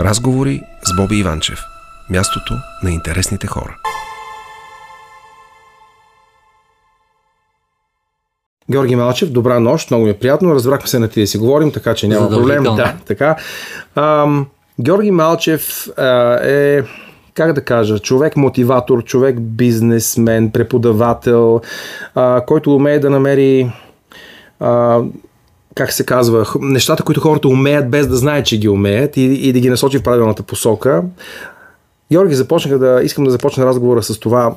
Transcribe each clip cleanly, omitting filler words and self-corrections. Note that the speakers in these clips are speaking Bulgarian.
Разговори с Боби Иванчев. Мястото на интересните хора. Георги Малчев, добра нощ, много ми е приятно. Разбрахме се на ти да си говорим, така че няма проблем. Да, така. Георги Малчев е, как да кажа, човек-мотиватор, човек-бизнесмен, преподавател, който умее да намери, как се казва, нещата, които хората умеят без да знаят, че ги умеят и да ги насочи в правилната посока. Георги, искам да започна разговора с това.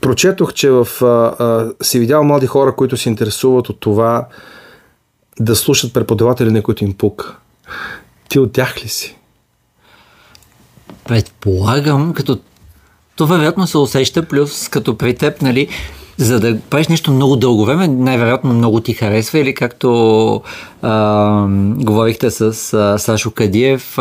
Прочетох, че си видял млади хора, които се интересуват от това да слушат преподаватели, на които им пука. Ти от тях ли си? Предполагам, като това вероятно се усеща, плюс като при теб, нали, за да правиш нещо много дълго време, най-вероятно много ти харесва, или както говорихте с Сашо Кадиев,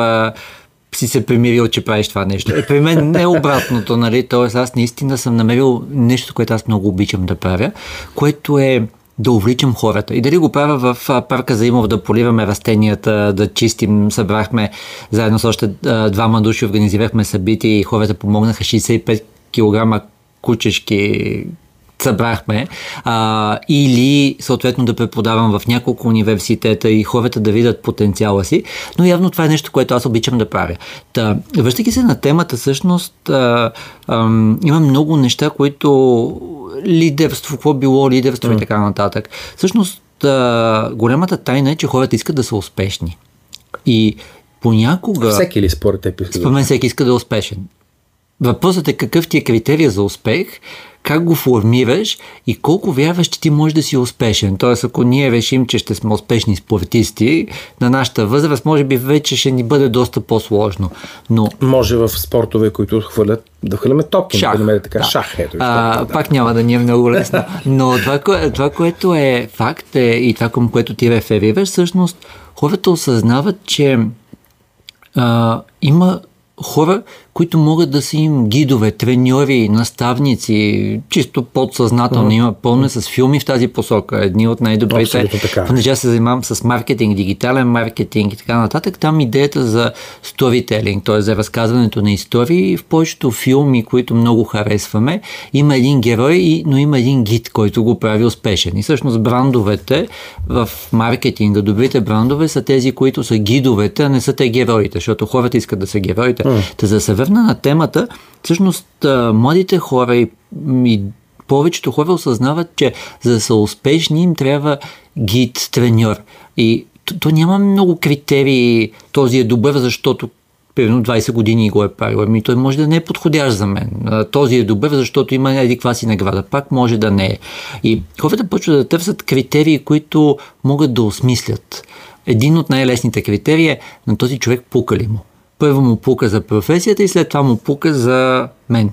си се примирил, че правиш това нещо. При мен не е обратното, нали? Тоест, аз наистина съм намерил нещо, което аз много обичам да правя, което е да увличам хората. И дали го правя в Парка Заимов, да поливаме растенията, да чистим, събрахме заедно с още двама души, организирахме събитие и хората помогнаха, 65 кг кучешки събрахме, или съответно да преподавам в няколко университета и хората да видят потенциала си, но явно това е нещо, което аз обичам да правя. Връщайки се на темата, всъщност има много неща, които лидерство, какво било лидерство и така нататък. Всъщност голямата тайна е, че хората искат да са успешни. И понякога... Всеки ли според теб? Според мен всеки иска да е успешен. Въпросът е какъв ти е критерия за успех, как го формираш и колко вярваш, че ти можеш да си успешен. Тоест, ако ние решим, че ще сме успешни спортисти, на нашата възраст, може би вече ще ни бъде доста по-сложно. Но... Може в спортове, които хвърлят, да хвърляме топки. Шах. Да. Така, шах ето, пак няма да ни е много лесно. Но това, което е факт е, и това, към което ти реферираш, всъщност хората осъзнават, че има хора, които могат да са им гидове, треньори, наставници, чисто подсъзнателно. Има пълно с филми в тази посока. Едни от най-добрите. Понеже се занимавам с маркетинг, дигитален маркетинг и така нататък, там идеята за сторителинг, т.е. за разказването на истории. В повечето филми, които много харесваме, има един герой, но има един гид, който го прави успешен. И всъщност брандовете в маркетинга, добрите брандове са тези, които са гидовете, а не са те героите, защото хората искат да са героите. Та за да се върна на темата, всъщност младите хора и повечето хора осъзнават, че за да са успешни им трябва гид, треньор. И то няма много критерии, този е добър, защото примерно 20 години го е правил. Ами той може да не е подходящ за мен. Този е добър, защото има едиква си награда. Пак може да не е. И хората почват да търсят критерии, които могат да осмислят. Един от най-лесните критерии е на този човек пука ли му. Първо му пука за професията и след това му пука за мен.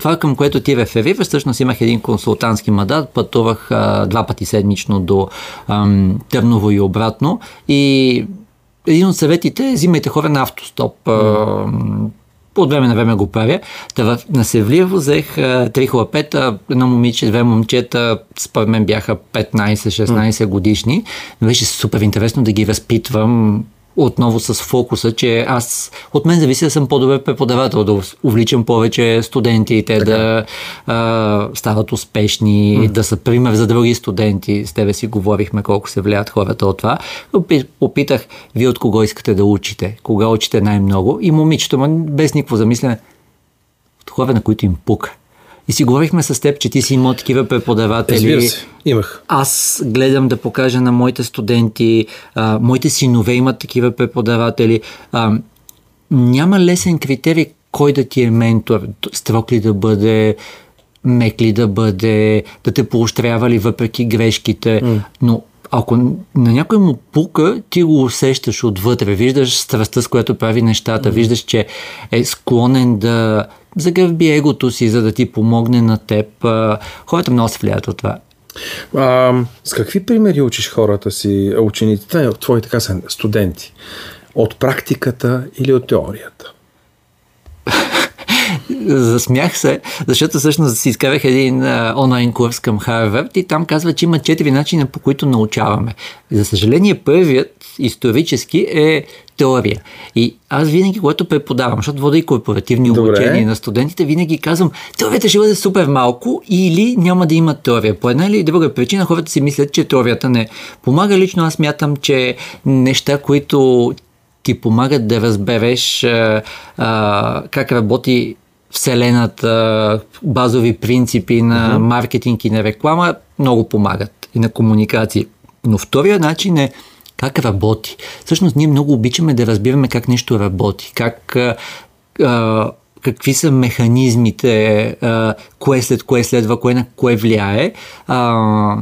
Това, към което ти реферираш, всъщност имах един консултантски мандат, пътувах два пъти седмично до Търново и обратно. И един от съветите е, взимайте хора на автостоп. От време на време го правя. На Севлиево взех три хлапета, едно момиче, две момчета, според мен бяха 15-16 годишни. Беше супер интересно да ги разпитвам, отново с фокуса, че от мен зависи да съм по-добър преподавател, да увличам повече студенти, те да стават успешни, да са пример за други студенти. С тебе си говорихме колко се влияят хората от това. Попитах, вие от кого искате да учите? Кога учите най-много? И момичето, без никакво замислене, от хора, на които им пука. И си говорихме с теб, че ти си имал такива преподаватели. Разбира се, имах. Аз гледам да покажа на моите студенти, моите синове имат такива преподаватели. Няма лесен критерий кой да ти е ментор. Строг ли да бъде, мек ли да бъде, да те поощрява ли въпреки грешките. Но ако на някой му пука, ти го усещаш отвътре. Виждаш страстта, с която прави нещата. Виждаш, че е склонен да загърби егото си, за да ти помогне на теб. Хората много се влияят от това. С какви примери учиш хората си, учениците, твои така са студенти? От практиката или от теорията? Засмях се, защото всъщност си изкарах един онлайн курс към Harvard и там казва, че има 4 начина, по които научаваме. За съжаление, първият исторически е теория. И аз винаги, когато преподавам, защото вода и корпоративни обучения на студентите, винаги казвам, теорията ще бъде супер малко или няма да има теория. По една или друга причина хората си мислят, че теорията не помага. Лично аз мятам, че неща, които ти помагат да разбереш как работи вселената, базови принципи на маркетинг и на реклама, много помагат и на комуникации. Но втория начин е как работи. Всъщност ние много обичаме да разбираме как нещо работи, как, какви са механизмите, кое след кое следва, кое на кое влияе.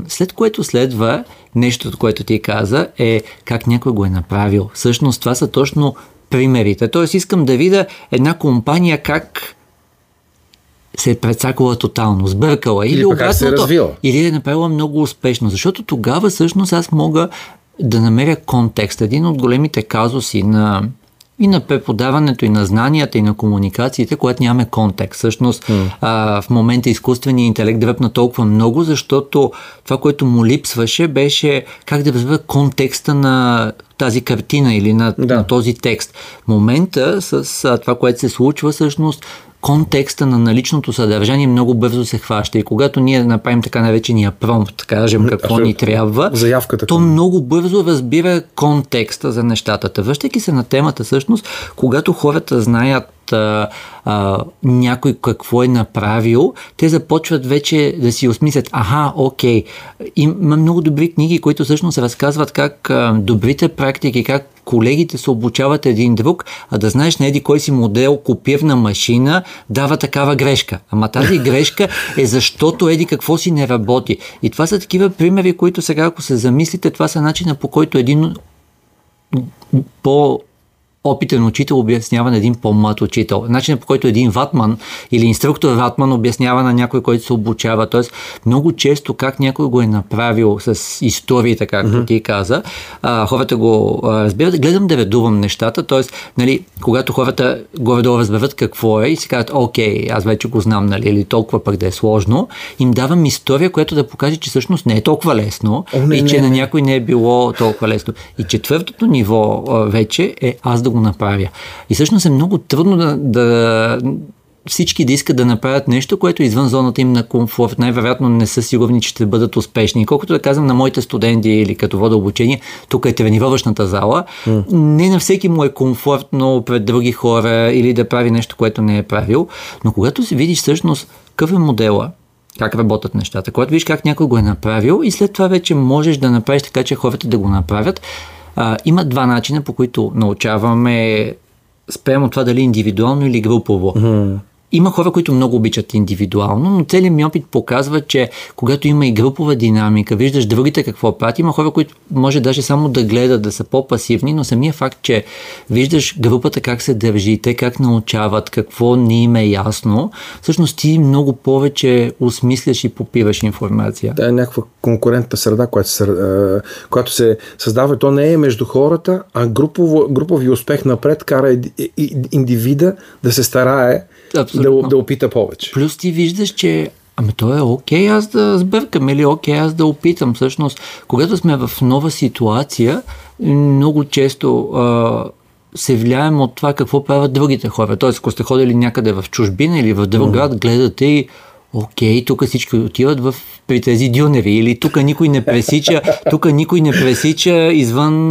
След което следва нещото, което ти каза, е как някой го е направил. Всъщност това са точно примерите. Тоест искам да видя една компания как се е прецакала тотално, сбъркала или обратното, или е направила много успешно. Защото тогава всъщност аз мога да намеря контекст. Един от големите казуси на и на преподаването, и на знанията, и на комуникациите, когато нямаме контекст. Всъщност в момента изкуственият интелект дръпна толкова много, защото това, което му липсваше, беше как да разбира контекста на тази картина или на, на този текст. В момента с това, което се случва, всъщност контекста на наличното съдържание много бързо се хваща. И когато ние направим така наречения промпт, кажем какво ни трябва, заявката, то много бързо разбира контекста за нещата. Връщайки се на темата, всъщност, когато хората знаят някой какво е направил, те започват вече да си осмислят, окей, има много добри книги, които всъщност разказват как добрите практики, как колегите се обучават един друг, а да знаеш на еди кой си модел копирна машина дава такава грешка. Ама тази грешка е защото еди какво си не работи. И това са такива примери, които сега ако се замислите, това са начина, по който един по-опитен учител обяснява на един по-млад учител. Начинът, по който един ватман или инструктор ватман обяснява на някой, който се обучава. Тоест много често как някой го е направил с историите, както ти каза, хората го разбират. Гледам да редувам нещата, тоест, нали, когато хората горе-долу разберат какво е и си казват, окей, аз вече го знам, нали, или толкова пък да е сложно, им давам история, която да покаже, че всъщност не е толкова лесно и че на някой не е било толкова лесно. И четвъртото ниво вече е аз да го направя. И всъщност е много трудно всички да искат да направят нещо, което извън зоната им на комфорт. Най-вероятно не са сигурни, че ще бъдат успешни. И колкото да казвам на моите студенти или като вода обучение, тук е тренировъчната зала, не на всеки му е комфортно пред други хора или да прави нещо, което не е правил. Но когато си видиш всъщност какъв е модела, как работят нещата, когато видиш как някой го е направил и след това вече можеш да направиш така, че хората да го направят, има два начина, по които научаваме спрямо това дали индивидуално или групово. Има хора, които много обичат индивидуално, но целият ми опит показва, че когато има и групова динамика, виждаш другите какво правят, има хора, които може даже само да гледат, да са по-пасивни, но самия факт, че виждаш групата как се държи, те как научават, какво не им е ясно, всъщност ти много повече осмисляш и попиваш информация. Да, е някаква конкурентна среда, която се създава. То не е между хората, а групови успех напред кара индивида да се старае. Да опита повече. Плюс ти виждаш, че то е окей аз да сбъркам или окей аз да опитам. Всъщност, когато сме в нова ситуация, много често се влияем от това какво правят другите хора. Тоест, ако сте ходили някъде в чужбина или в друг град, гледате и окей, тук всички отиват при тези дюнери или тук никой не пресича, извън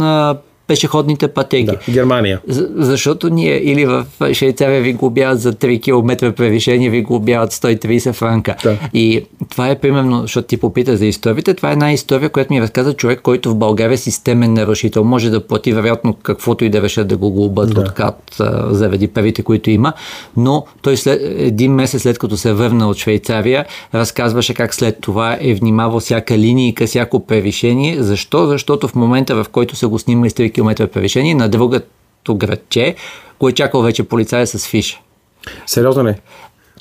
пешеходните пътеки. Да, Германия. Защото ние или в Швейцария ви глобяват за 3 км превишение, ви глобяват 130 франка. Да. И това е примерно, защото ти попита за историята, това е една история, която ми разказа човек, който в България е системен нарушител. Може да плати вероятно каквото и да решат да го глобят откат заради парите, които има, но той един месец след като се върна от Швейцария, разказваше как след това е внимавал всяка линийка, всяко превишение. Защо? Защото в момента, в който са го снимали с 3 км превишение, на другото градче го е чакал вече полицая с фиша. Сериозно ли?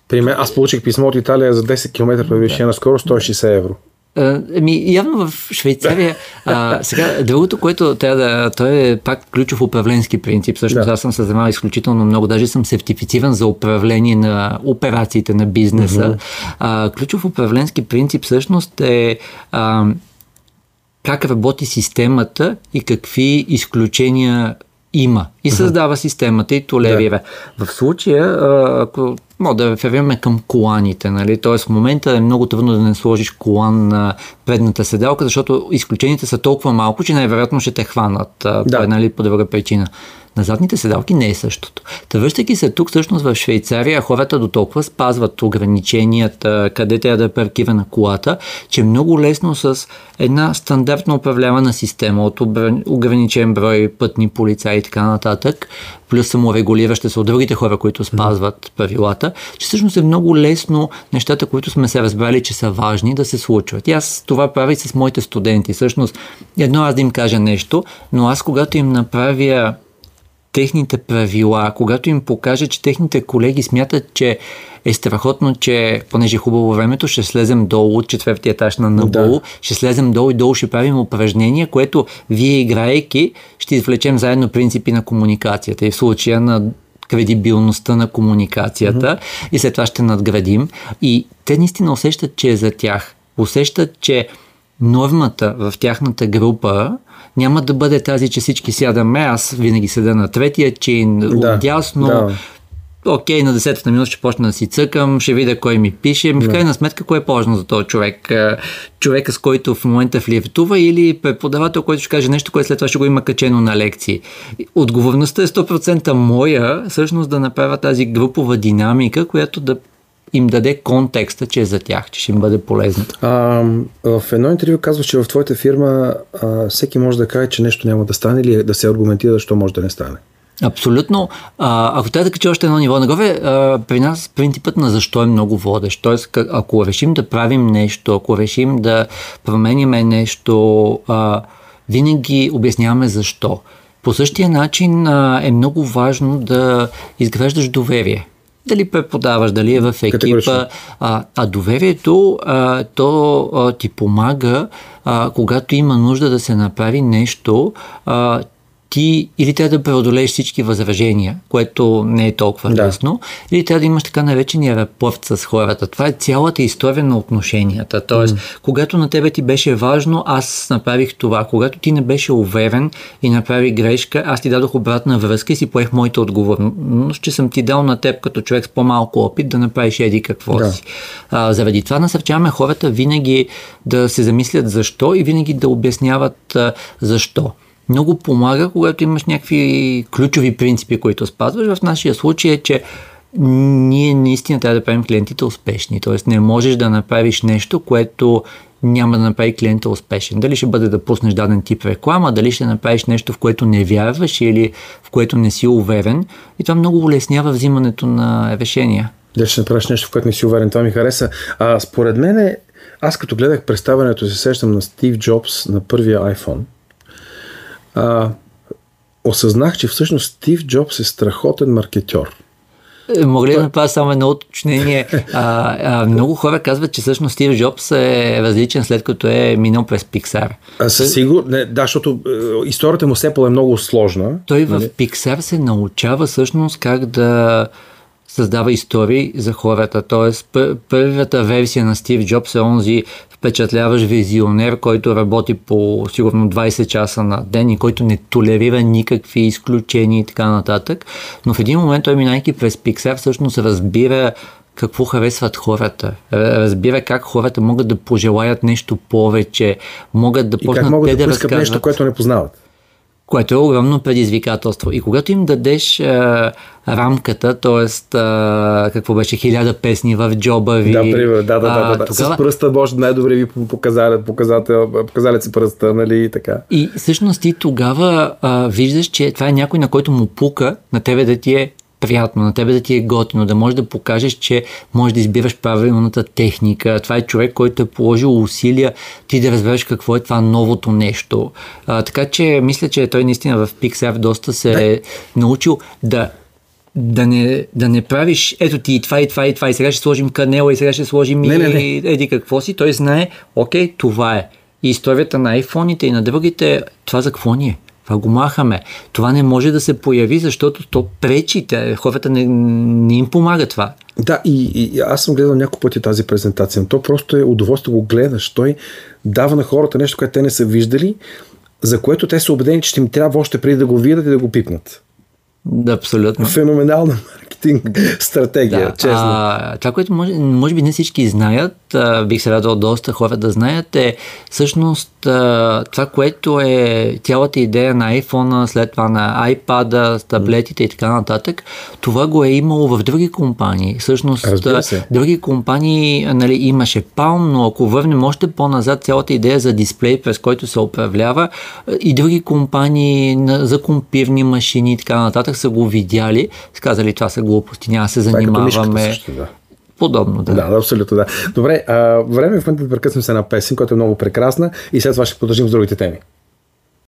При мен, аз получих писмо от Италия за 10 км превишение, скоро 160 евро. Явно в Швейцария. Сега, другото, което трябва да... Той е пак ключов управленски принцип. Всъщност аз съм се занимавал изключително много. Даже съм сертифициран за управление на операциите на бизнеса. Ключов управленски принцип всъщност е... как работи системата и какви изключения има. И създава системата и толерира. Да. В случая, ако може да реферираме към коланите, нали? Т.е. в момента е много трудно да не сложиш колан на предната седалка, защото изключенията са толкова малко, че най-вероятно ще те хванат по една или по друга причина. На задните седалки не е същото. Та връщайки се тук, всъщност в Швейцария хората до толкова спазват ограниченията, къде трябва да е паркирана колата, че много лесно с една стандартно управлявана система от ограничен брой пътни полицаи и така нататък, плюс саморегулиращи се от другите хора, които спазват правилата, че всъщност е много лесно нещата, които сме се разбрали, че са важни, да се случват. И аз това правя и с моите студенти. Всъщност, едно аз да им кажа нещо, но аз когато им направя техните правила, когато им покажа, че техните колеги смятат, че е страхотно, че понеже е хубаво времето, ще слезем долу от четвъртия етаж на наболу, ще слезем долу и долу ще правим упражнение, което вие играйки ще извлечем заедно принципи на комуникацията и в случая на кредибилността на комуникацията и след това ще надградим. И те наистина усещат, че е за тях. Усещат, че нормата в тяхната група няма да бъде тази, че всички сядаме, аз винаги седа на третия чин, отдясно, окей, на 10-та минута ще почна да си цъкам, ще видя кой ми пише, в крайна сметка кое е по-важно за този човек? Човека, с който в момента флиртува, или преподавател, който ще каже нещо, което след това ще го има качено на лекции? Отговорността е 100% моя, всъщност да направя тази групова динамика, която да им даде контекста, че е за тях, че ще им бъде полезно. В едно интервю казваш, че в твоята фирма всеки може да каже, че нещо няма да стане или да се аргументира, защо може да не стане. Абсолютно. Ако трябва да кача още едно ниво нагоре, при нас принципът на защо е много водещ. Тоест, ако решим да правим нещо, ако решим да променяме нещо, винаги обясняваме защо. По същия начин е много важно да изграждаш доверие. Дали преподаваш, дали е в екипа, доверието то ти помага, когато има нужда да се направи нещо, ти или трябва да преодолееш всички възражения, което не е толкова лесно, или трябва да имаш така наречения рапорт с хората. Това е цялата история на отношенията. Тоест, когато на тебе ти беше важно, аз направих това. Когато ти не беше уверен и направи грешка, аз ти дадох обратна връзка и си поех моята отговорност, че съм ти дал на теб като човек с по-малко опит да направиш еди какво си. Заради това насърчаваме хората винаги да се замислят защо и винаги да обясняват защо. Много помага, когато имаш някакви ключови принципи, които спазваш. В нашия случай е, че ние наистина трябва да правим клиентите успешни. Тоест не можеш да направиш нещо, което няма да направи клиента успешен. Дали ще бъде да пуснеш даден тип реклама, дали ще направиш нещо, в което не вярваш или в което не си уверен. И това много улеснява взимането на решения. Дали ще направиш нещо, в което не си уверен. Това ми хареса. Според мен аз като гледах представянето, се сещам на Стив Джобс на първия iPhone. Осъзнах, че всъщност Стив Джобс е страхотен маркетьор. Мога ли да направя само едно уточнение? Много хора казват, че всъщност Стив Джобс е различен след като е минал през Pixar. Сигурно, да, защото историята му сепъл е много сложна. Той в Pixar се научава всъщност как да създава истории за хората. Тоест, първата версия на Стив Джобс е онзи впечатляваш визионер, който работи по сигурно 20 часа на ден и който не толерира никакви изключения и така нататък. Но в един момент той, минайки през Pixar, всъщност разбира какво харесват хората. Разбира как хората могат да пожелаят нещо повече, могат да почнат те да разказват нещо, което не познават. Което е огромно предизвикателство. И когато им дадеш рамката, т.е. какво беше 1000 песни в джоба ви. Да, пример, да. Тогава с пръста може най-добре ви показали си пръста, нали, и така. И всъщност ти тогава виждаш, че това е някой, на който му пука, на тебе да ти е приятно, на тебе да ти е готино, да можеш да покажеш, че можеш да избираш правилната техника. Това е човек, който е положил усилия ти да разбереш какво е това новото нещо. Така че мисля, че той наистина в Pixar доста се е научил да не правиш ето ти и това и сега ще сложим канела и сега ще сложим и еди какво си. Той знае, окей, това е. И историята на айфоните и на другите, това за какво ни е? Това го махаме. Това не може да се появи, защото то пречи. Хората не им помага това. Да, и аз съм гледал няколко пъти тази презентация, но то просто е удоволствие да го гледаш. Той дава на хората нещо, което те не са виждали, за което те са убедени, че ще им трябва още преди да го видят и да го пипнат. Да, абсолютно. Феноменална маркетинг стратегия, да, честно. Това, което може би не всички знаят, бих се радвал доста хора да знаят, е всъщност това, което е цялата идея на iPhone, след това на iPad, таблетите и така нататък, това го е имало в други компании. Всъщност, други компании, нали, имаше Palm, но ако върнем още по-назад цялата идея за дисплей, през който се управлява, и други компании за компирни машини и така нататък са го видяли, сказали, това са глупости, няма се занимаваме. Също, да. Подобно, да. Да, абсолютно, да. Добре, време в момента да прекъсвам се на песен, която е много прекрасна, и след това ще продължим с другите теми.